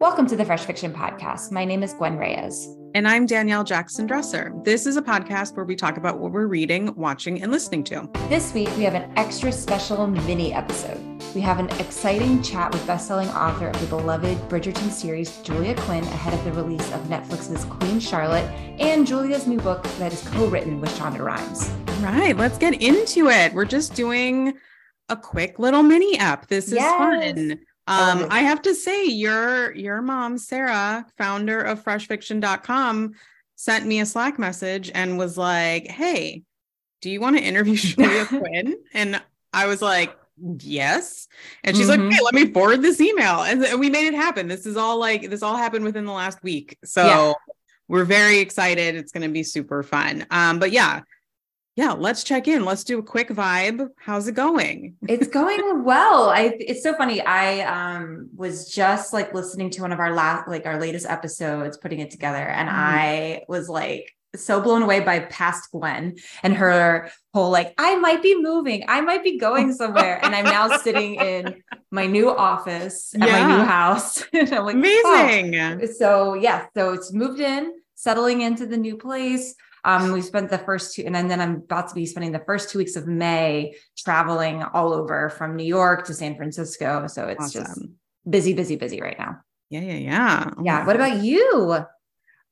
Welcome to the Fresh Fiction Podcast. My name is Gwen Reyes. And I'm Danielle Jackson Dresser. This is a podcast where we talk about what we're reading, watching, and listening to. This week, we have an extra special mini episode. We have an exciting chat with bestselling author of the beloved Bridgerton series, Julia Quinn, ahead of the release of Netflix's Queen Charlotte and Julia's new book that is co-written with Shonda Rhimes. All right, let's get into it. We're just doing a quick little mini app. This is fun. I have to say your mom, Sarah, founder of freshfiction.com, sent me a Slack message and was like, hey, do you want to interview Julia Quinn? And I was like, yes. And she's like, hey, let me forward this email. And we made it happen. This all happened within the last week. So we're very excited. It's going to be super fun. But yeah, let's check in. Let's do a quick vibe. How's it going? It's going well. It's so funny. I was just like listening to one of our latest episodes, putting it together. And I was like, so blown away by past Gwen and her whole, like, I might be moving, I might be going somewhere. And I'm now sitting in my new office at my new house. And I'm like, amazing. Oh. So it's moved in, settling into the new place. We spent the first two, and then I'm about to be spending the first 2 weeks of May traveling all over from New York to San Francisco. So it's just busy, busy, busy right now. Yeah. Oh yeah. What about you?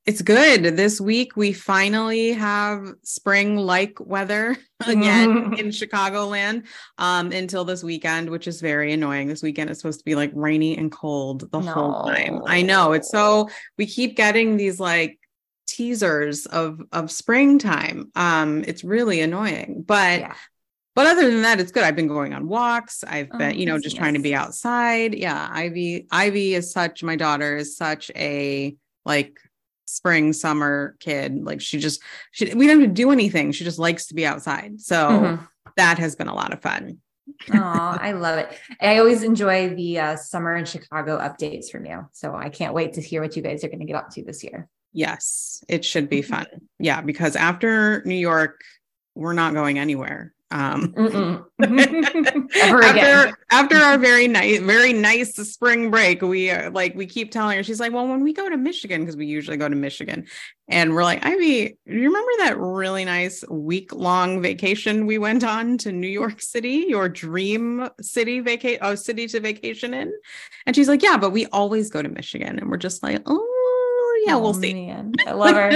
It's good. This week, we finally have spring-like weather again in Chicagoland until this weekend, which is very annoying. This weekend is supposed to be like rainy and cold the whole time. I know. It's so, we keep getting these like teasers of springtime. It's really annoying, but other than that, it's good. I've been going on walks. I've been, just trying to be outside. Yeah. Ivy is such, my daughter is such a like spring summer kid. Like she we don't have to do anything. She just likes to be outside. So that has been a lot of fun. Oh, I love it. I always enjoy the summer in Chicago updates from you. So I can't wait to hear what you guys are going to get up to this year. Yes, it should be fun. Yeah, because after New York, we're not going anywhere. Ever again. After our very nice spring break, we keep telling her, she's like, well, when we go to Michigan, because we usually go to Michigan, and we're like, Ivy, you remember that really nice week-long vacation we went on to New York City, your dream city city to vacation in? And she's like, yeah, but we always go to Michigan. And we're just like, yeah, we'll see. Man. I love her.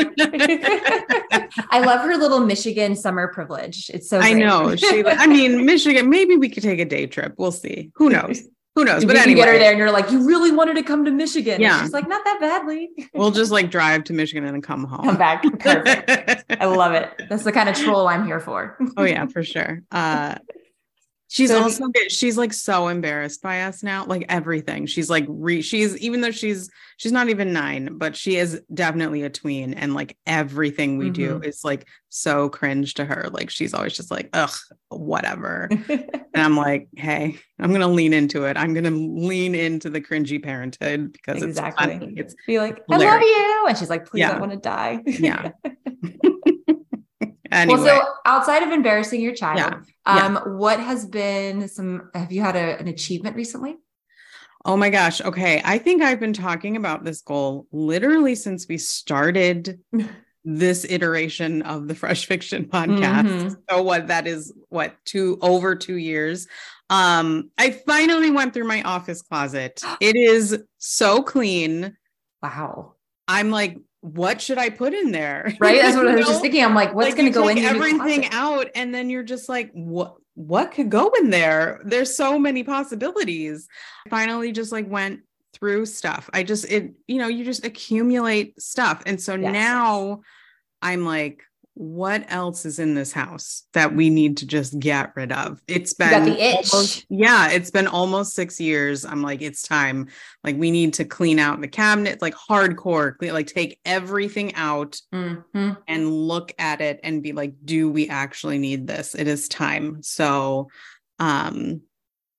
I love her little Michigan summer privilege. It's so great. I know. Michigan, maybe we could take a day trip. We'll see. Who knows? But anyway, you get her there and you're like, you really wanted to come to Michigan. Yeah. And she's like, not that badly. We'll just like drive to Michigan and then come home. Come back. Perfect. I love it. That's the kind of troll I'm here for. Oh yeah, for sure. She's like so embarrassed by us now, like everything. She's like, even though she's not even 9, but she is definitely a tween. And like everything we do is like so cringe to her. Like she's always just like, ugh, whatever. And I'm like, hey, I'm going to lean into it. I'm going to lean into the cringy parenthood because it's funny. It's be like, hilarious. I love you. And she's like, please, I want to die. Yeah. Anyway. Well, so outside of embarrassing your child, what has been have you had an achievement recently? Oh my gosh. Okay. I think I've been talking about this goal literally since we started this iteration of the Fresh Fiction podcast. So that is 2 years. I finally went through my office closet. It is so clean. Wow. I'm like, what should I put in there? Right. That's what I was just thinking. I'm like, what's going to go in there? Everything out. And then you're just like, what could go in there? There's so many possibilities. I finally just like went through stuff. You just accumulate stuff. And so now I'm like, what else is in this house that we need to just get rid of? It's been it's been almost 6 years. I'm like, it's time. Like we need to clean out the cabinet, like hardcore, like take everything out and look at it and be like, do we actually need this? It is time. So, that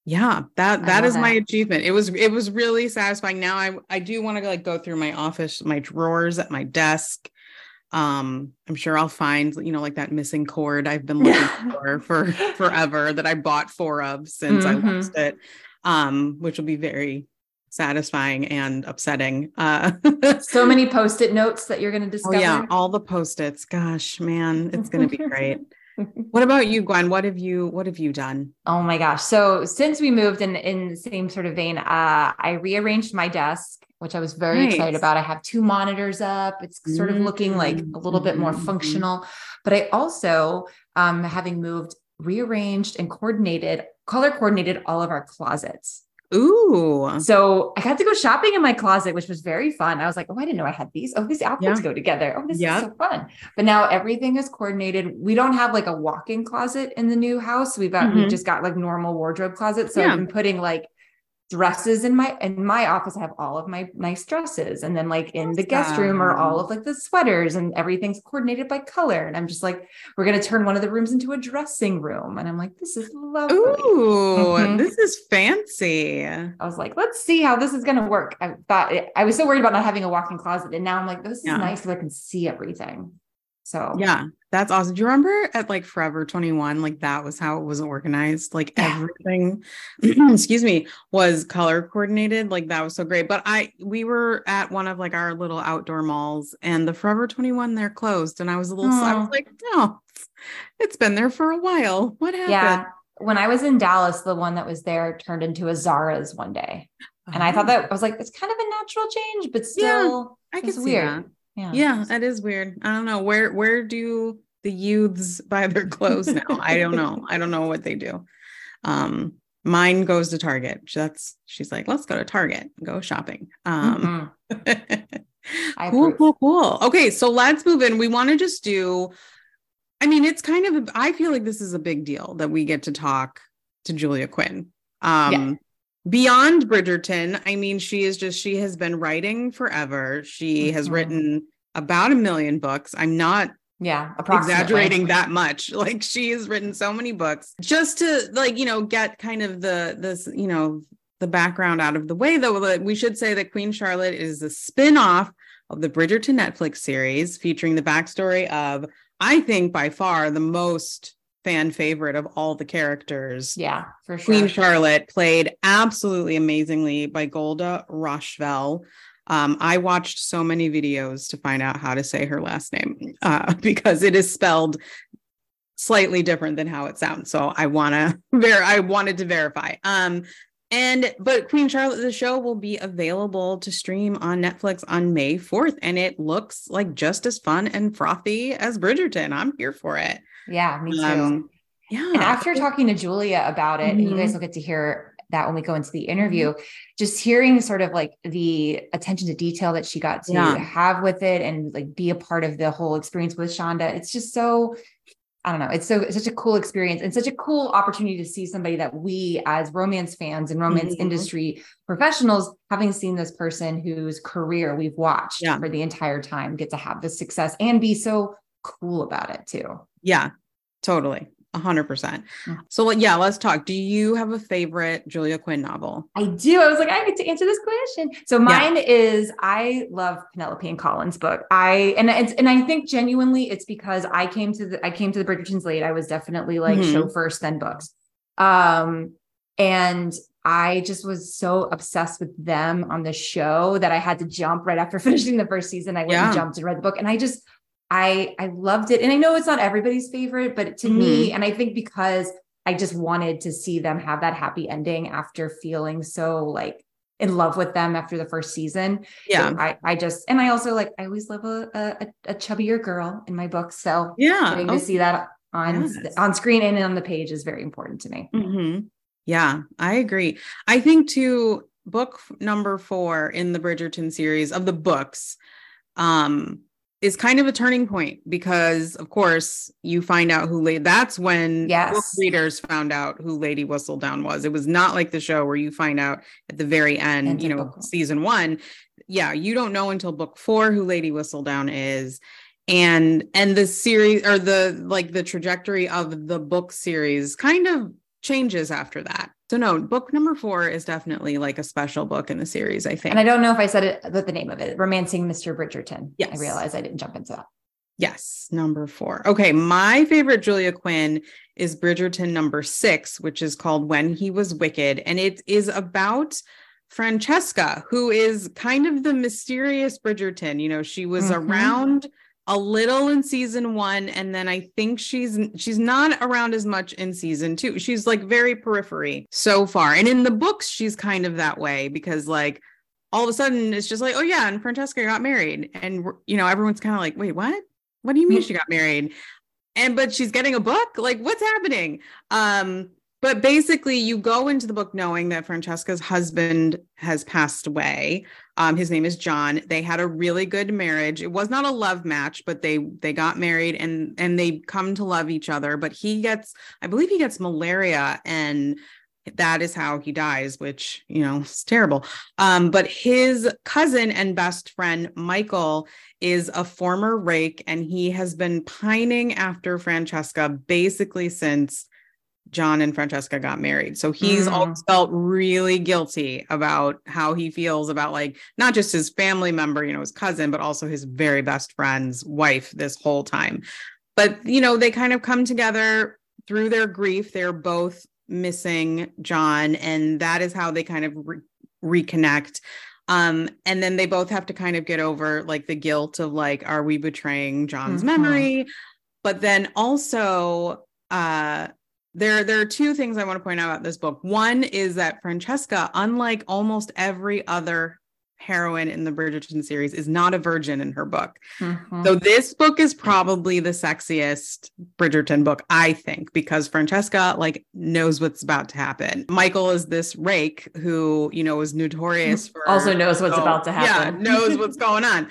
is my achievement. It was really satisfying. Now I do want to like go through my office, my drawers at my desk. I'm sure I'll find, like that missing cord I've been looking for forever that I bought 4 of since I lost it, which will be very satisfying and upsetting. So many post-it notes that you're going to discover. Oh, yeah, all the post-its. Gosh, man, it's going to be great. What about you, Gwen? What have you done? Oh my gosh. So since we moved in the same sort of vein, I rearranged my desk, which I was very excited about. I have 2 monitors up. It's sort of looking like a little bit more functional, but I also, having moved, rearranged and color coordinated all of our closets. Ooh. So I got to go shopping in my closet, which was very fun. I was like, oh, I didn't know I had these. Oh, these outfits go together. Oh, this is so fun. But now everything is coordinated. We don't have like a walk-in closet in the new house. We just got like normal wardrobe closets. So I've been putting like dresses in my office. I have all of my nice dresses. And then like in the guest room are all of like the sweaters, and everything's coordinated by color. And I'm just like, we're going to turn one of the rooms into a dressing room. And I'm like, this is lovely. Ooh, this is fancy. I was like, let's see how this is going to work. I was so worried about not having a walk-in closet. And now I'm like, this is nice because I can see everything. So yeah, that's awesome. Do you remember at like Forever 21, like that was how it was organized? Like everything, excuse me, was color coordinated. Like that was so great. But we were at one of like our little outdoor malls, and the Forever 21, they're closed. And I was I was like, no, it's been there for a while. What happened? Yeah. When I was in Dallas, the one that was there turned into a Zara's one day. And I thought that, I was like, it's kind of a natural change, but still it's weird. That. Yeah, that is weird. I don't know. Where do the youths buy their clothes now? I don't know. I don't know what they do. Mine goes to Target. She's like, let's go to Target, go shopping. Cool. Okay. So let's move in. We want to just do, I mean, it's kind of, I feel like this is a big deal that we get to talk to Julia Quinn. Beyond Bridgerton, I mean, she has been writing forever. She has written about 1 million books. I'm not exaggerating that much. Like, she has written so many books. Just to like, you know, get kind of the background out of the way, though, we should say that Queen Charlotte is a spin-off of the Bridgerton Netflix series, featuring the backstory of, I think, by far the most fan favorite of all the characters. Yeah, for sure. Queen Charlotte, played absolutely amazingly by Golda Rosheuvel. I watched so many videos to find out how to say her last name because it is spelled slightly different than how it sounds. So I wanted to verify. But Queen Charlotte, the show, will be available to stream on Netflix on May 4th. And it looks like just as fun and frothy as Bridgerton. I'm here for it. Yeah, me too. And after talking to Julia about it, and you guys will get to hear that when we go into the interview, just hearing sort of like the attention to detail that she got to have with it, and like be a part of the whole experience with Shonda. It's just so, I don't know. It's such a cool experience and such a cool opportunity to see somebody that we as romance fans and romance industry professionals, having seen this person whose career we've watched for the entire time, get to have this success and be so cool about it too. Yeah, totally. 100%. So yeah, let's talk. Do you have a favorite Julia Quinn novel? I do. I was like, I get to answer this question. So mine is, I love Penelope and Colin's book. I think genuinely it's because I came to the Bridgertons late. I was definitely like show first, then books. And I just was so obsessed with them on the show that I had to jump right after finishing the first season. I went and jumped and read the book, and I loved it. And I know it's not everybody's favorite, but to me, and I think because I just wanted to see them have that happy ending after feeling so like in love with them after the first season. Yeah. So I also like, I always love a chubbier girl in my books. So getting to see that on screen and on the page is very important to me. Mm-hmm. Yeah, I agree. I think too, book number 4 in the Bridgerton series of the books, is kind of a turning point because, of course, you find out that's when book readers found out who Lady Whistledown was. It was not like the show where you find out at the very end, you know, season 1. Yeah, you don't know until book 4 who Lady Whistledown is. And the series, or the trajectory of the book series kind of changes after that. So no, book number 4 is definitely like a special book in the series, I think. And I don't know if I said it, but the name of it, Romancing Mr. Bridgerton. Yes. I realized I didn't jump into that. Yes. Number 4. Okay. My favorite Julia Quinn is Bridgerton number 6, which is called When He Was Wicked. And it is about Francesca, who is kind of the mysterious Bridgerton. You know, she was around a little in season one, and then I think she's not around as much in season two. She's like very periphery so far. And in the books, she's kind of that way because like all of a sudden it's just like, oh yeah, and Francesca got married. And, you know, everyone's kind of like, wait, what? What do you mean she got married? And, but she's getting a book? Like, what's happening? But basically you go into the book knowing that Francesca's husband has passed away. His name is John. They had a really good marriage. It was not a love match, but they got married and they come to love each other, but I believe he gets malaria, and that is how he dies, which, you know, is terrible. But his cousin and best friend, Michael, is a former rake, and he has been pining after Francesca basically since John and Francesca got married. So he's always felt really guilty about how he feels about, like, not just his family member, you know, his cousin, but also his very best friend's wife this whole time. But, you know, they kind of come together through their grief. They're both missing John, and that is how they kind of reconnect. And then they both have to kind of get over like the guilt of like, are we betraying John's memory? But then also, there are two things I want to point out about this book. One is that Francesca, unlike almost every other heroine in the Bridgerton series, is not a virgin in her book. So this book is probably the sexiest Bridgerton book, I think, because Francesca like knows what's about to happen. Michael is this rake who, you know, is notorious for also knows what's about to happen. Yeah, knows what's going on.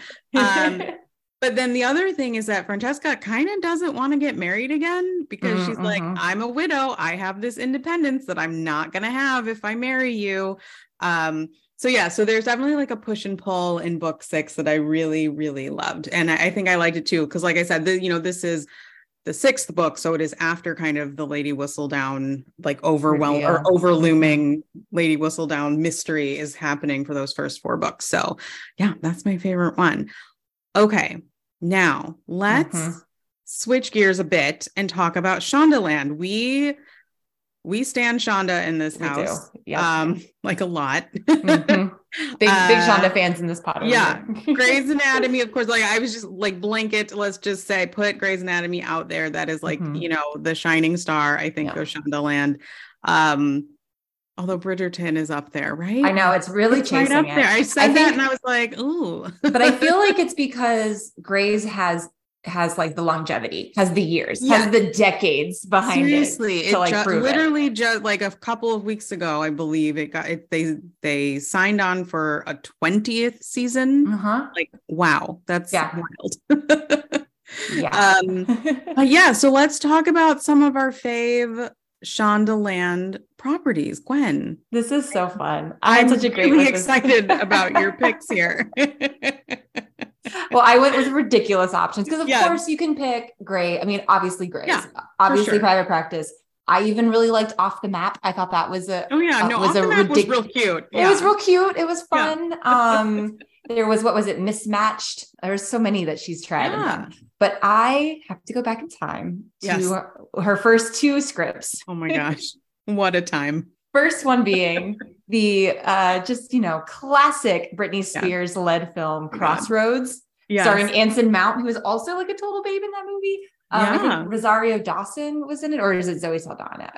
But then the other thing is that Francesca kind of doesn't want to get married again because she's like, I'm a widow. I have this independence that I'm not going to have if I marry you. So there's definitely like a push and pull in book six that I really, really loved. And I think I liked it too. Cause like I said, this is the sixth book. So it is after kind of the Lady Whistledown, like overlooming Lady Whistledown mystery is happening for those first four books. So yeah, that's my favorite one. Okay. Now let's switch gears a bit and talk about Shondaland. We stan Shonda in this house. Yeah. Like a lot. Big Shonda fans in this pod. Yeah. Grey's Anatomy, of course, like I was just like blanket. Let's just say put Grey's Anatomy out there. That is like, you know, the shining star, I think, of Shondaland. Although Bridgerton is up there, right? I know it's chasing right up there. I said that and I was like, ooh. But I feel like it's because Grey's has like the longevity, has the years, has the decades behind it. Seriously, just like a couple of weeks ago, I believe they signed on for a 20th season. Like, wow, that's wild. So let's talk about some of our fave Shondaland properties. Gwen, this is so fun. I'm such a great really excited about your picks here. Well, I went with ridiculous options because, of course, you can pick Grey. I mean, obviously Grey's, obviously Private Practice. I even really liked Off the Map. I thought that was real cute. Yeah. It was real cute. It was fun. There was, Mismatched. There's so many that she's tried. Yeah. But I have to go back in time to her first two scripts. Oh my gosh. What a time. First one being the classic Britney Spears led film Crossroads, starring Anson Mount, who was also like a total babe in that movie. I think Rosario Dawson was in it, or is it Zoe Saldana?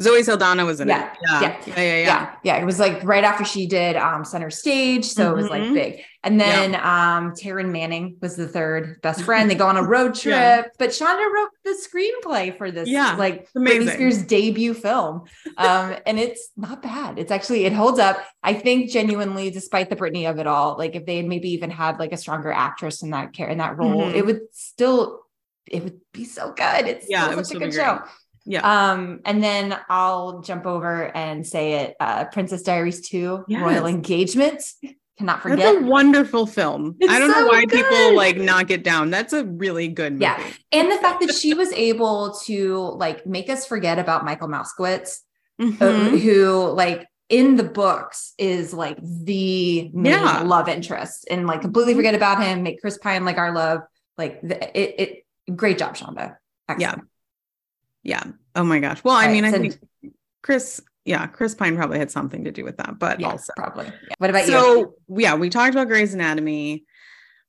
Zoe Saldana was in it. It was like right after she did Center Stage. So it was like big. And then Taryn Manning was the third best friend. They go on a road trip, but Shonda wrote the screenplay for this, like Britney Spears' debut film. And it's not bad. It's actually, it holds up. I think genuinely, despite the Britney of it all, like if they had maybe even had like a stronger actress in that role, it would be so good. It's such a good show. Yeah. And then I'll jump over and say it. Princess Diaries 2: Royal Engagement. Cannot forget. That's a wonderful film. I don't know why people like knock it down. That's a really good movie. Yeah. And the fact that she was able to like make us forget about Michael Moskowitz, who like in the books is like the main love interest, and like completely forget about him. Make Chris Pine like our love. Like great job, Shonda. Excellent. Yeah. Oh my gosh. Well, I mean, I think Chris, Yeah, Chris Pine probably had something to do with that, but yeah, also probably. Yeah. What about you? So yeah, we talked about Grey's Anatomy.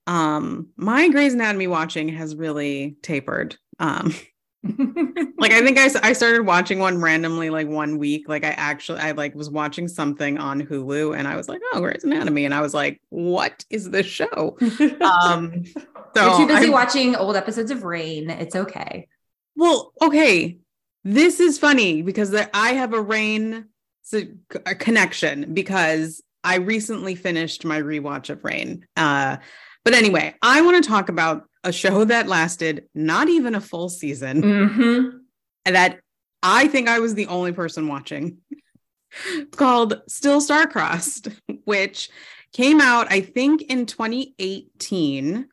My Grey's Anatomy watching has really tapered. Like I think I started watching one randomly like one week. Like I was watching something on Hulu and I was like, oh, Grey's Anatomy, and I was like, what is this show? So you're too busy watching old episodes of Reign. It's okay. Well, okay. This is funny because I have a Reign connection because I recently finished my rewatch of Reign. But anyway, I want to talk about a show that lasted not even a full season, and that I think I was the only person watching, called Still Star-Crossed, which came out, I think, in 2018.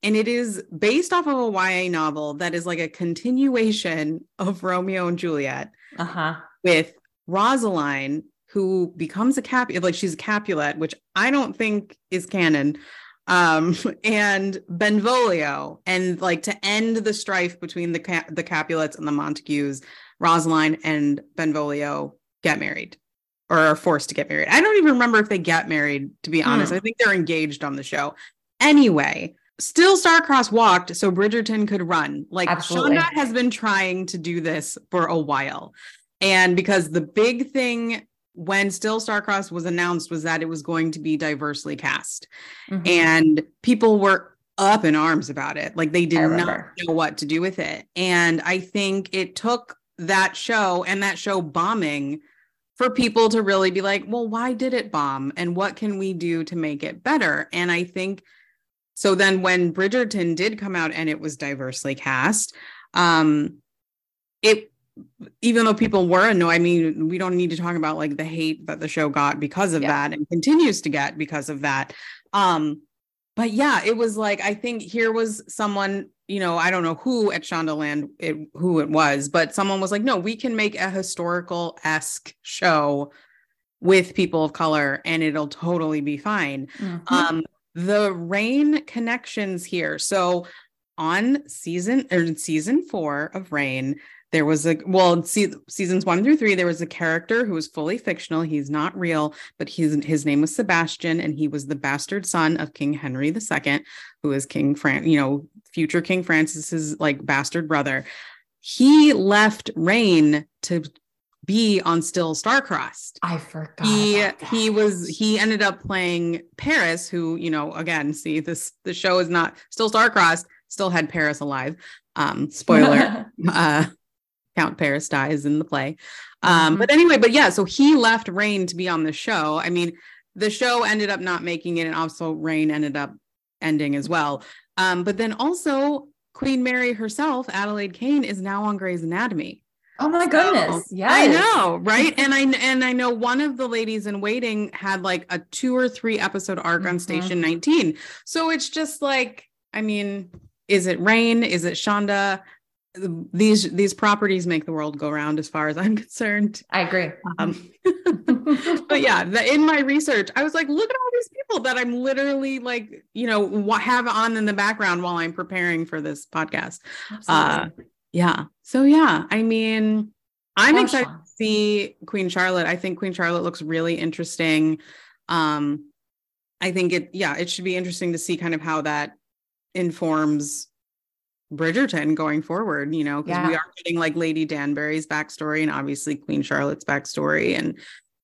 And it is based off of a YA novel that is like a continuation of Romeo and Juliet with Rosaline, who becomes a Capulet, like she's a Capulet, which I don't think is canon, and Benvolio. And like to end the strife between the Capulets and the Montagues, Rosaline and Benvolio get married or are forced to get married. I don't even remember if they get married, to be honest. I think they're engaged on the show. Anyway. Still Star-Crossed walked so Bridgerton could run. Like absolutely. Shonda has been trying to do this for a while. And because the big thing when Still Star-Crossed was announced was that it was going to be diversely cast. And people were up in arms about it. Like they did not know what to do with it. And I think it took that show and that show bombing for people to really be like, well, why did it bomb? And what can we do to make it better? And I think so then when Bridgerton did come out and it was diversely cast, it, even though people were annoyed, I mean, we don't need to talk about like the hate that the show got because of that and continues to get because of that. But yeah, it was like, I think here was someone, you know, I don't know who at Shondaland, who it was, but someone was like, no, we can make a historical-esque show with people of color and it'll totally be fine. The Reign connections here. So on season 4 of Reign, there was seasons 1 through 3, there was a character who was fully fictional. He's not real, but his name was Sebastian. And he was the bastard son of King Henry II, who is King future King Francis's like bastard brother. He left Reign to be on Still Star-Crossed. I forgot. He ended up playing Paris, who, you know, again, see this, the show is not Still Star-Crossed, still had Paris alive. Spoiler, Count Paris dies in the play. But anyway, but yeah, so he left Reign to be on the show. I mean, the show ended up not making it. And also Reign ended up ending as well. But then also Queen Mary herself, Adelaide Kane, is now on Grey's Anatomy. Oh my goodness. Yeah. I know. Right. And I know one of the ladies in waiting had like a 2 or 3 episode arc on station 19. So it's just like, I mean, is it Reign? Is it Shonda? These properties make the world go round as far as I'm concerned. I agree. But yeah, in my research, I was like, look at all these people that I'm literally like, you know, have on in the background while I'm preparing for this podcast. Absolutely. Yeah. So, yeah, I mean, I'm excited to see Queen Charlotte. I think Queen Charlotte looks really interesting. I think it should be interesting to see kind of how that informs Bridgerton going forward, you know, because we are getting like Lady Danbury's backstory and obviously Queen Charlotte's backstory. And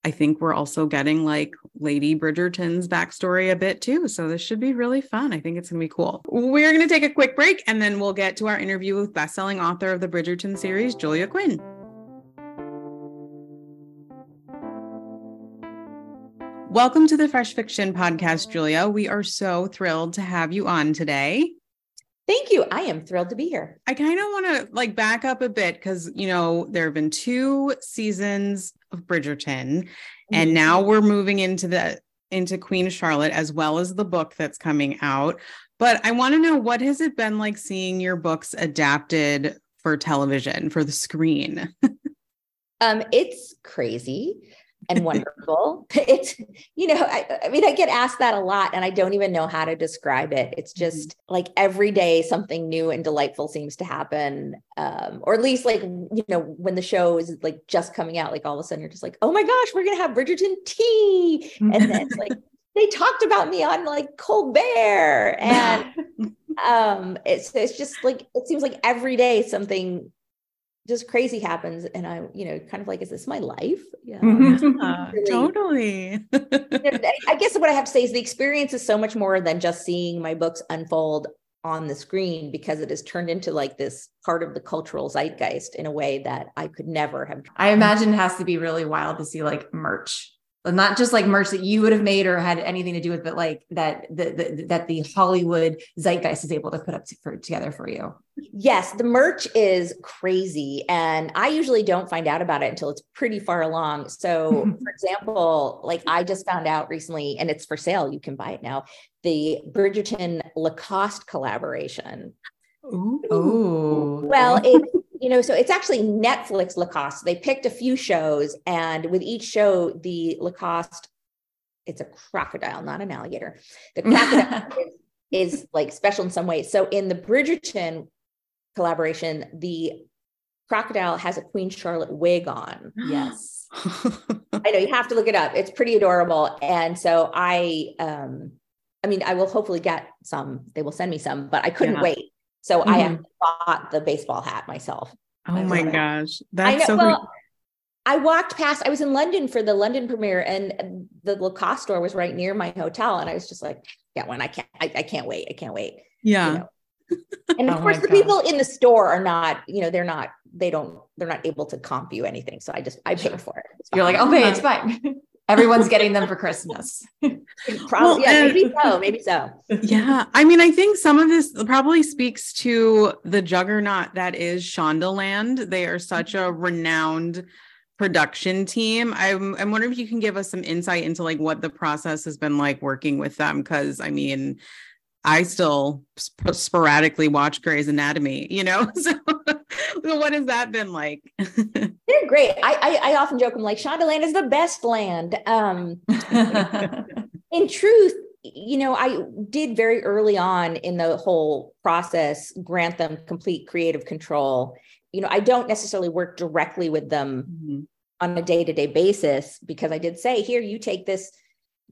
I think we're also getting like Lady Bridgerton's backstory a bit too. So this should be really fun. I think it's going to be cool. We're going to take a quick break and then we'll get to our interview with bestselling author of the Bridgerton series, Julia Quinn. Welcome to the Fresh Fiction Podcast, Julia. We are so thrilled to have you on today. Thank you. I am thrilled to be here. I kind of want to like back up a bit because, you know, there have been 2 seasons of Bridgerton and now we're moving into Queen Charlotte as well as the book that's coming out. But I want to know, what has it been like seeing your books adapted for television, for the screen? It's crazy. and wonderful. It's, you know, I mean, I get asked that a lot and I don't even know how to describe it. It's just like every day something new and delightful seems to happen. Or at least like, you know, when the show is like just coming out, like all of a sudden you're just like, oh my gosh, we're going to have Bridgerton tea. And then it's like, they talked about me on like Colbert. And it's just like, it seems like every day something just crazy happens. And I, you know, kind of like, is this my life? Yeah, really, totally. You know, I guess what I have to say is the experience is so much more than just seeing my books unfold on the screen, because it has turned into like this part of the cultural zeitgeist in a way that I could never have. I imagine it has to be really wild to see like merch. Not just like merch that you would have made or had anything to do with, but like that the Hollywood zeitgeist is able to put up together for you. Yes, the merch is crazy. And I usually don't find out about it until it's pretty far along. So for example, like I just found out recently, and it's for sale, you can buy it now, the Bridgerton Lacoste collaboration. Ooh. Well, you know, so it's actually Netflix Lacoste. They picked a few shows, and with each show, the Lacoste, it's a crocodile, not an alligator. The crocodile is like special in some way. So in the Bridgerton collaboration, the crocodile has a Queen Charlotte wig on. Yes. I know, you have to look it up. It's pretty adorable. And so I mean, I will hopefully get some, they will send me some, but I couldn't wait. So I have bought the baseball hat myself. Oh my gosh. That's so cool. I walked past, I was in London for the London premiere, and the Lacoste store was right near my hotel. And I was just like, get one. I can't wait. Yeah. You know? And of course the people in the store are not, you know, they're not able to comp you anything. So I paid for it. You're like, okay, it's fine. Everyone's getting them for Christmas. Probably, maybe so. Yeah. I mean, I think some of this probably speaks to the juggernaut that is Shondaland. They are such a renowned production team. I'm wondering if you can give us some insight into like what the process has been like working with them. Cause I mean, I still sporadically watch Grey's Anatomy, you know? So what has that been like? They're great. I often joke, I'm like, Shondaland is the best land. In truth, you know, I did very early on in the whole process grant them complete creative control. You know, I don't necessarily work directly with them on a day-to-day basis, because I did say, here, you take this,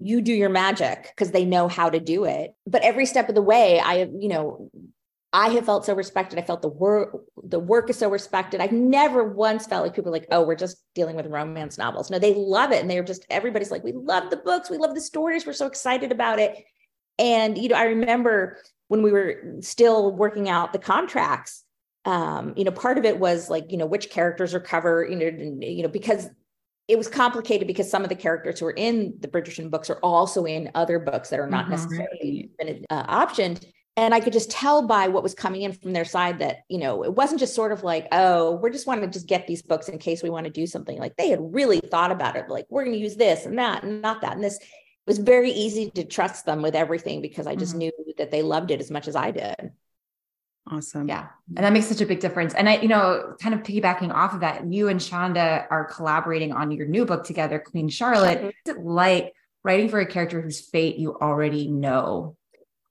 you do your magic, because they know how to do it. But every step of the way, I have felt so respected. I felt the work is so respected. I've never once felt like people are like, oh, we're just dealing with romance novels. No, they love it. And they're just, everybody's like, we love the books. We love the stories. We're so excited about it. And, you know, I remember when we were still working out the contracts, you know, part of it was like, you know, which characters are covered, you know, because it was complicated, because some of the characters who are in the Bridgerton books are also in other books that are not necessarily been optioned. And I could just tell by what was coming in from their side that, you know, it wasn't just sort of like, oh, we're just wanting to just get these books in case we want to do something. Like they had really thought about it. Like, we're going to use this and that and not that. And this, it was very easy to trust them with everything, because I just knew that they loved it as much as I did. Awesome. Yeah. And that makes such a big difference. And I, you know, kind of piggybacking off of that, you and Shonda are collaborating on your new book together, Queen Charlotte. What's it like writing for a character whose fate you already know?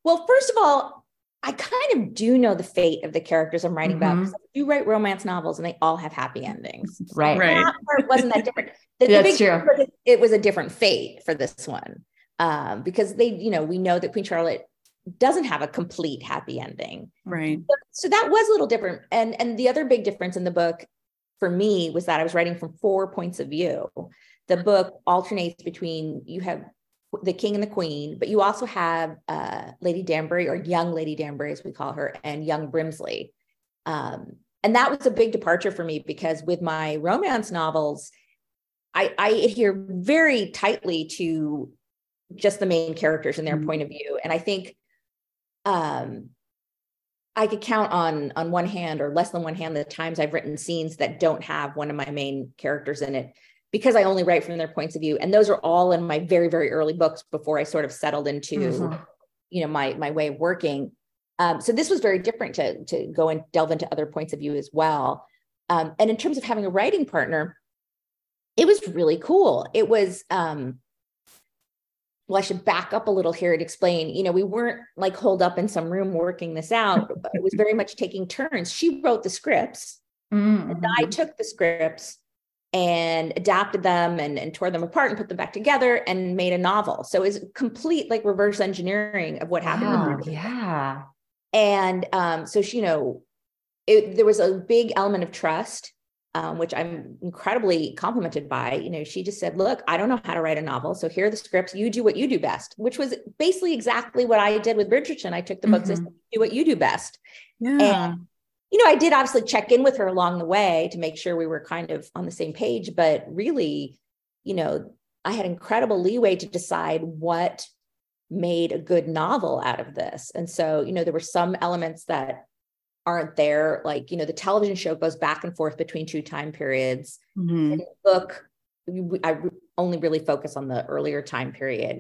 Well, first of all, I kind of do know the fate of the characters I'm writing about, because I do write romance novels and they all have happy endings. Right. That part wasn't that different. That's true. It was a different fate for this one. Because they, you know, we know that Queen Charlotte doesn't have a complete happy ending. Right. So that was a little different. And the other big difference in the book for me was that I was writing from 4 points of view. The book alternates between, you have the king and the queen, but you also have Lady Danbury, or young Lady Danbury, as we call her, and young Brimsley. And that was a big departure for me, because with my romance novels, I adhere very tightly to just the main characters and their point of view. And I think I could count on one hand, or less than one hand, the times I've written scenes that don't have one of my main characters in it, because I only write from their points of view. And those are all in my very, very early books, before I sort of settled into, you know, my way of working. So this was very different, to go and delve into other points of view as well. And in terms of having a writing partner, it was really cool. It was, well, I should back up a little here and explain, you know, we weren't like holed up in some room working this out, but it was very much taking turns. She wrote the scripts and I took the scripts and adapted them and tore them apart and put them back together and made a novel. So it's complete like reverse engineering of what happened. Wow, with yeah. And so, she, you know, there was a big element of trust, which I'm incredibly complimented by. You know, she just said, look, I don't know how to write a novel. So here are the scripts. You do what you do best, which was basically exactly what I did with Bridgerton. I took the books and said, do what you do best. Yeah. And, you know, I did obviously check in with her along the way to make sure we were kind of on the same page, but really, you know, I had incredible leeway to decide what made a good novel out of this. And so, you know, there were some elements that aren't there. Like, you know, the television show goes back and forth between two time periods. In the book, I only really focus on the earlier time period.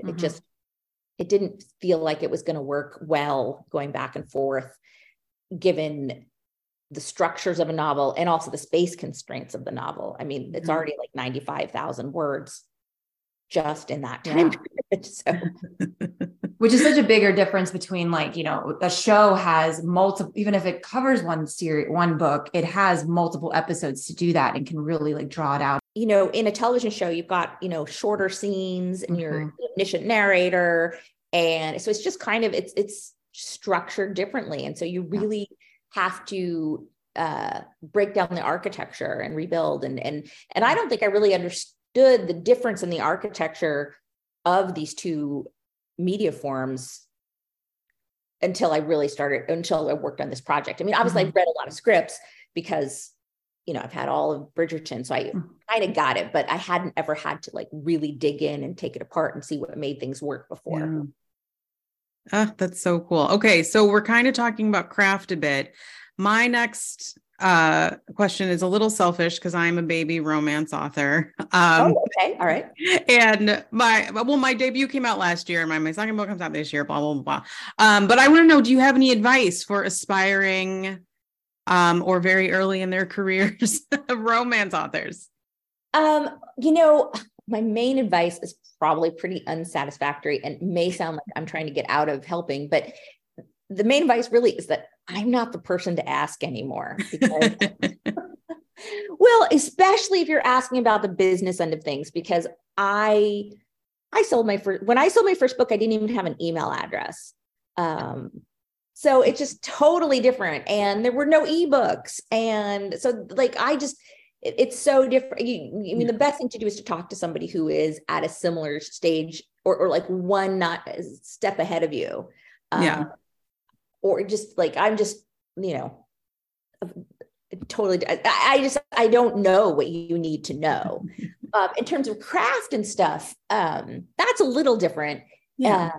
It didn't feel like it was going to work well going back and forth, given the structures of a novel and also the space constraints of the novel. I mean, it's already like 95,000 words just in that time period. So. Which is such a bigger difference between, like, you know, a show has multiple, even if it covers one series, one book, it has multiple episodes to do that and can really like draw it out. You know, in a television show, you've got, you know, shorter scenes and your omniscient narrator. And so it's just kind of, it's structured differently. And so you really have to break down the architecture and rebuild. And I don't think I really understood the difference in the architecture of these two media forms until I worked on this project. I mean, obviously I've read a lot of scripts because, you know, I've had all of Bridgerton, so I kind of got it, but I hadn't ever had to like really dig in and take it apart and see what made things work before. Yeah. Ah, that's so cool. Okay. So we're kind of talking about craft a bit. My next question is a little selfish because I'm a baby romance author. Okay. All right. And my debut came out last year and my second book comes out this year, blah, blah, blah. But I want to know, do you have any advice for aspiring or very early in their careers romance authors? You know, my main advice is probably pretty unsatisfactory and may sound like I'm trying to get out of helping, but the main advice really is that I'm not the person to ask anymore. Because, well, especially if you're asking about the business end of things, because when I sold my first book, I didn't even have an email address. So it's just totally different. And there were no ebooks. And so like, it's so different. The best thing to do is to talk to somebody who is at a similar stage or like one not step ahead of you. Or just like, I'm just, you know, totally, I don't know what you need to know. In terms of craft and stuff, that's a little different. Yeah.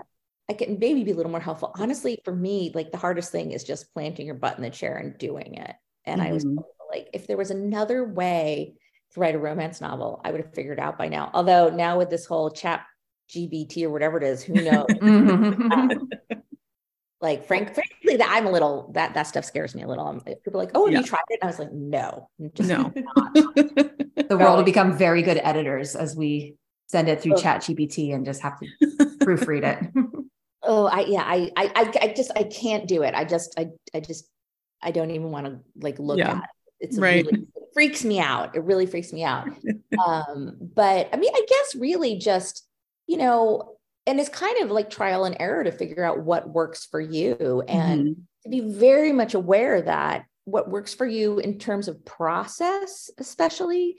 I can maybe be a little more helpful. Honestly, for me, like the hardest thing is just planting your butt in the chair and doing it. And I was like, if there was another way to write a romance novel, I would have figured it out by now. Although now with this whole ChatGPT or whatever it is, who knows? Like frankly, that stuff scares me a little. People are like, oh, have you tried it? And I was like, no, just no. Not. The world will become very good editors as we send it through ChatGPT and just have to proofread it. I can't do it. I don't even want to like look at it. It freaks me out. It really freaks me out. But I mean, I guess really just, you know, and it's kind of like trial and error to figure out what works for you and to be very much aware that what works for you in terms of process, especially,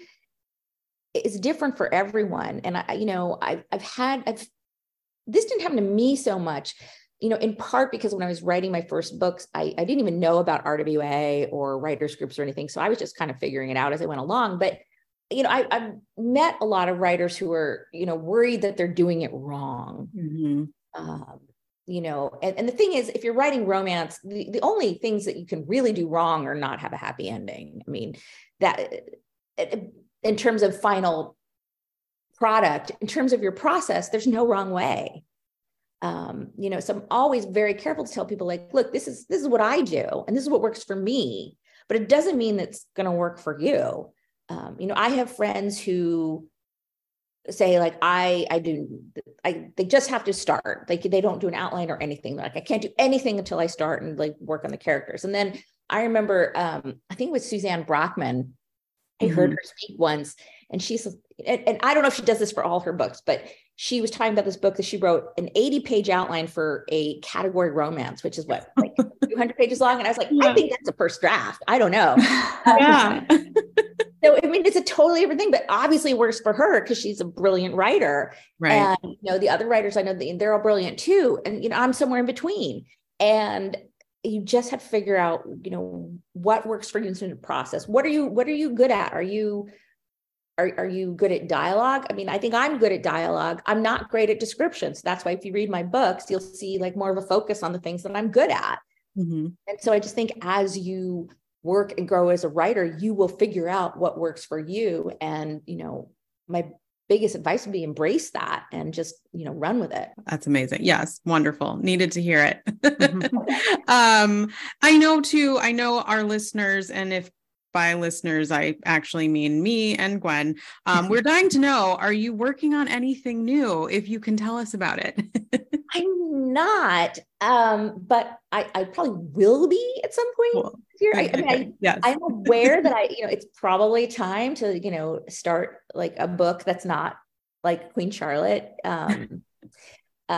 is different for everyone. And this didn't happen to me so much, you know, in part because when I was writing my first books, I didn't even know about RWA or writers groups or anything. So I was just kind of figuring it out as I went along, but you know, I've met a lot of writers who are, you know, worried that they're doing it wrong. You know, and the thing is, if you're writing romance, the only things that you can really do wrong are not have a happy ending. I mean, that in terms of final product, in terms of your process, there's no wrong way. You know, so I'm always very careful to tell people like, look, this is what I do and this is what works for me, but it doesn't mean that's going to work for you. You know, I have friends who say like, they just have to start. Like they don't do an outline or anything. Like I can't do anything until I start and like work on the characters. And then I remember, I think it was Suzanne Brockman. I heard her speak once, and she's, and I don't know if she does this for all her books, but she was talking about this book that she wrote an 80-page outline for a category romance, which is what, like 200 pages long. And I was like, I think that's a first draft. I don't know. So, I mean, it's a totally different thing, but obviously it works for her because she's a brilliant writer. Right. And, you know, the other writers, I know they're all brilliant too. And, you know, I'm somewhere in between. And you just have to figure out, you know, what works for you in the process. What are you good at? Are you good at dialogue? I mean, I think I'm good at dialogue. I'm not great at descriptions. That's why if you read my books, you'll see like more of a focus on the things that I'm good at. Mm-hmm. And so I just think as you work and grow as a writer, you will figure out what works for you. And, you know, my biggest advice would be embrace that and just, you know, run with it. That's amazing. Yes. Wonderful. Needed to hear it. Mm-hmm. I know our listeners, and if by listeners, I actually mean me and Gwen, we're dying to know, are you working on anything new? If you can tell us about it. I'm not, but I probably will be at some point. Cool. Here. I'm aware that it's probably time to, you know, start like a book that's not like Queen Charlotte,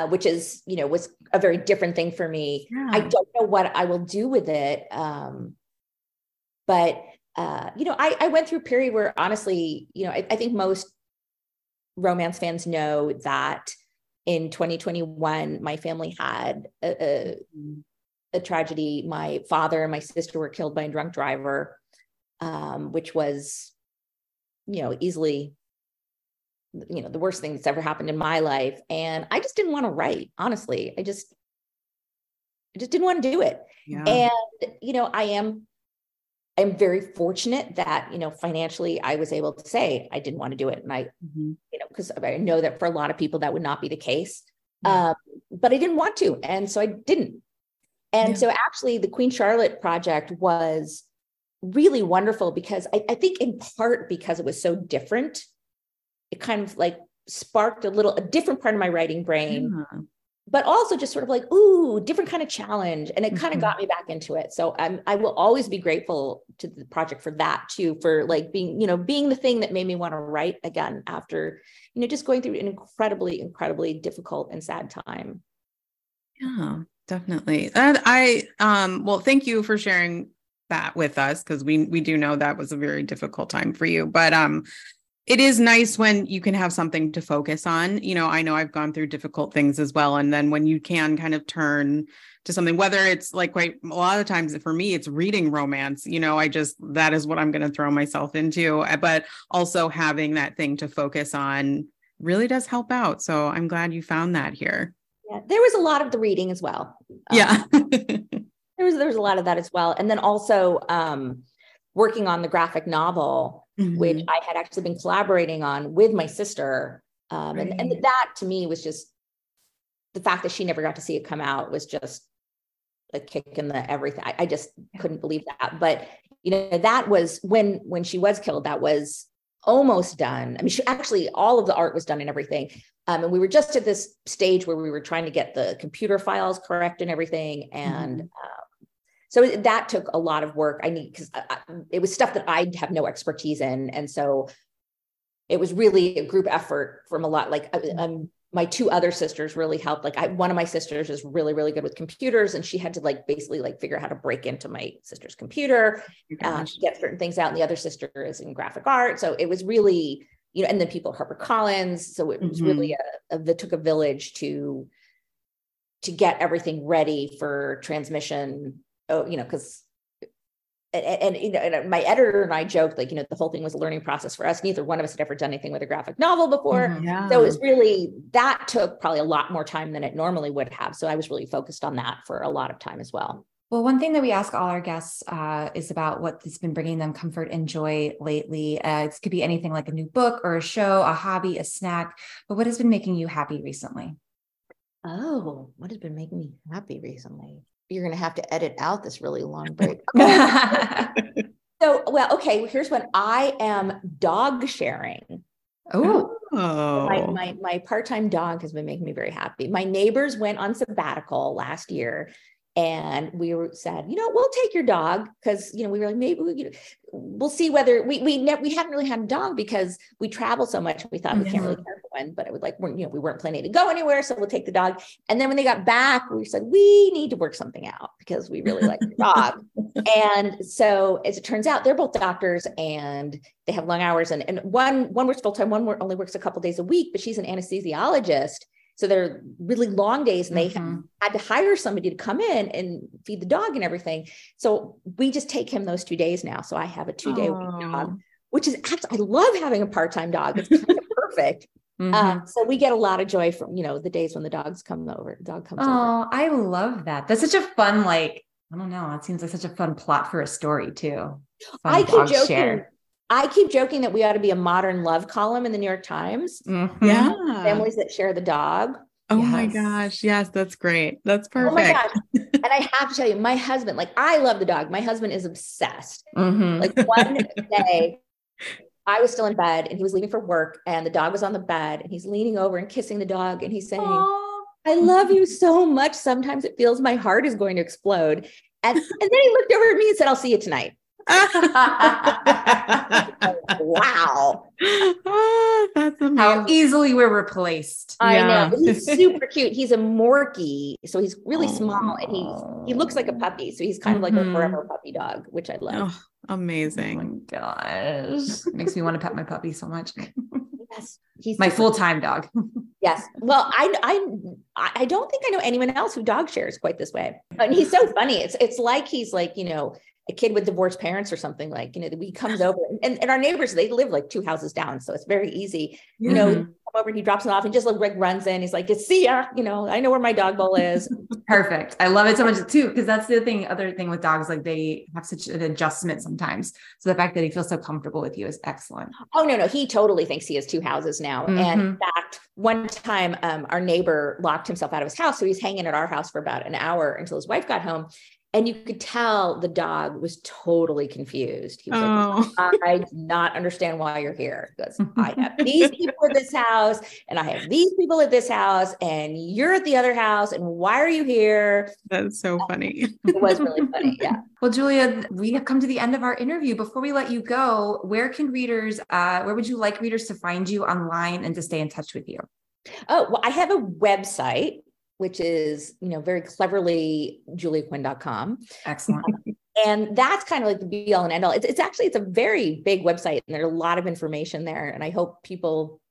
which is, you know, was a very different thing for me. Yeah. I don't know what I will do with it. I went through a period where honestly, you know, I think most romance fans know that in 2021, my family had a tragedy. My father and my sister were killed by a drunk driver, which was, you know, easily, you know, the worst thing that's ever happened in my life. And I just didn't want to write, honestly. I just didn't want to do it. Yeah. And, you know, I'm very fortunate that, you know, financially I was able to say I didn't want to do it. And I, you know, because I know that for a lot of people that would not be the case, but I didn't want to. And so I didn't. And so actually the Queen Charlotte project was really wonderful because I think in part because it was so different, it kind of like sparked a different part of my writing brain, but also just sort of like, ooh, different kind of challenge. And it kind of got me back into it. So I will always be grateful to the project for that too, for like being, you know, being the thing that made me want to write again after, you know, just going through an incredibly, incredibly difficult and sad time. Yeah, definitely. And well, thank you for sharing that with us, because we do know that was a very difficult time for you, but, it is nice when you can have something to focus on. You know, I know I've gone through difficult things as well. And then when you can kind of turn to something, whether it's like quite a lot of times for me, it's reading romance, you know, that is what I'm going to throw myself into, but also having that thing to focus on really does help out. So I'm glad you found that here. Yeah. There was a lot of the reading as well. There was a lot of that as well. And then also, working on the graphic novel, which I had actually been collaborating on with my sister. And that to me was just the fact that she never got to see it come out was just a kick in the everything. I just couldn't believe that. But, you know, that was when she was killed, that was almost done. I mean, she actually, all of the art was done and everything. And we were just at this stage where we were trying to get the computer files correct and everything. And, so that took a lot of work. Because it was stuff that I have no expertise in. And so it was really a group effort from a lot, like my two other sisters really helped. Like one of my sisters is really, really good with computers, and she had to like, basically like figure out how to break into my sister's computer, get certain things out. And the other sister is in graphic art. So it was really, you know, and then people at HarperCollins. So it was really it took a village to get everything ready for transmission. Oh, you know, because, and my editor and I joked, like, you know, the whole thing was a learning process for us. Neither one of us had ever done anything with a graphic novel before. So it was really, that took probably a lot more time than it normally would have. So I was really focused on that for a lot of time as well. Well, one thing that we ask all our guests is about what has been bringing them comfort and joy lately. It could be anything like a new book or a show, a hobby, a snack, but what has been making you happy recently? Oh, what has been making me happy recently? You're going to have to edit out this really long break. Here's when I am dog sharing. Oh, Oh. My part-time dog has been making me very happy. My neighbors went on sabbatical last year, and we said, you know, we'll take your dog, because, you know, we were like, maybe we'll see whether we hadn't really had a dog because we travel so much. We thought we can't really care for one, but we weren't planning to go anywhere, so we'll take the dog. And then when they got back, we said we need to work something out because we really like the dog. And so, as it turns out, they're both doctors and they have long hours. And one works full time, one only works a couple days a week, but she's an anesthesiologist. So they're really long days, and they had to hire somebody to come in and feed the dog and everything. So we just take him those 2 days now. So I have a 2 day week dog, which is actually, I love having a part-time dog. It's kind of perfect. So we get a lot of joy from, you know, the days when the dogs come over, the dog comes over. I love that. That's such a fun, it seems like such a fun plot for a story too. I keep joking that we ought to be a modern love column in the New York Times. Mm-hmm. Yeah. Families that share the dog. Oh my gosh. Yes. That's great. That's perfect. Oh my gosh. And I have to tell you, my husband, I love the dog. My husband is obsessed. Mm-hmm. One day I was still in bed and he was leaving for work and the dog was on the bed and he's leaning over and kissing the dog. And he's saying, aww, I love you so much. Sometimes it feels my heart is going to explode. And then he looked over at me and said, I'll see you tonight. Wow. That's amazing. How easily we're replaced. I know. He's super cute. He's a Morkie, so he's really small and he looks like a puppy. So he's kind of like a forever puppy dog, which I love. Oh, amazing. Oh my gosh. Makes me want to pet my puppy so much. Yes. He's my full-time dog. Yes. Well, I don't think I know anyone else who dog shares quite this way. And he's so funny. It's like he's a kid with divorced parents or something, he comes over and our neighbors, they live 2 houses down. So it's very easy, he come over and he drops it off and just runs in. He's like, see ya, I know where my dog bowl is. Perfect. I love it so much too. Cause that's the other thing with dogs. They have such an adjustment sometimes. So the fact that he feels so comfortable with you is excellent. Oh no. He totally thinks he has 2 houses now. Mm-hmm. And in fact, one time our neighbor locked himself out of his house. So he's hanging at our house for about an hour until his wife got home. And you could tell the dog was totally confused. He was I do not understand why you're here because I have these people at this house and I have these people at this house and you're at the other house. And why are you here? That's so funny. It was really funny. Yeah. Well, Julia, we have come to the end of our interview. Before we let you go, where would you like readers to find you online and to stay in touch with you? Oh, well, I have a website, which is, very cleverly juliaquinn.com. Excellent. And that's kind of the be all and end all. It's actually a very big website and there's a lot of information there. And I hope people,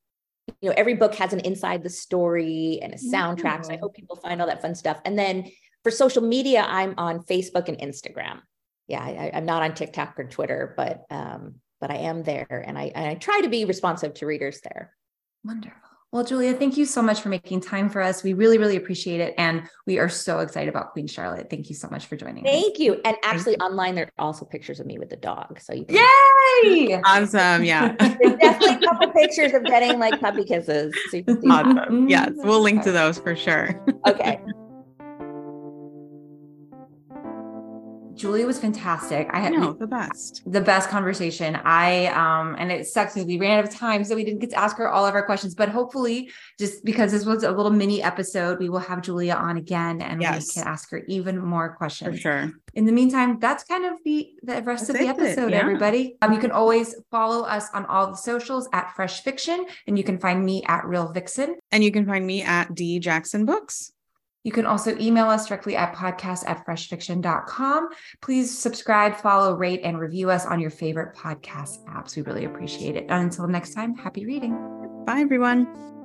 every book has an inside the story and a soundtrack. So I hope people find all that fun stuff. And then for social media, I'm on Facebook and Instagram. Yeah. I'm not on TikTok or Twitter, but I am there. And I try to be responsive to readers there. Wonderful. Well, Julia, thank you so much for making time for us. We really, really appreciate it. And we are so excited about Queen Charlotte. Thank you so much for joining us. Thank you. And actually online, there are also pictures of me with the dog. So you can— Yay! Awesome. Yeah. There's definitely a couple pictures of getting puppy kisses. So you can see awesome. Them. Yes. We'll link to those for sure. Okay. Julia was fantastic. The best conversation. And it sucks because we ran out of time, so we didn't get to ask her all of our questions, but hopefully just because this was a little mini episode, we will have Julia on again and we can ask her even more questions. For sure. In the meantime, that's kind of the rest of the episode, everybody. You can always follow us on all the socials at Fresh Fiction, and you can find me at Real Vixen. And you can find me at D Jackson Books. You can also email us directly at podcast@freshfiction.com. Please subscribe, follow, rate, and review us on your favorite podcast apps. We really appreciate it. And until next time, happy reading. Bye, everyone.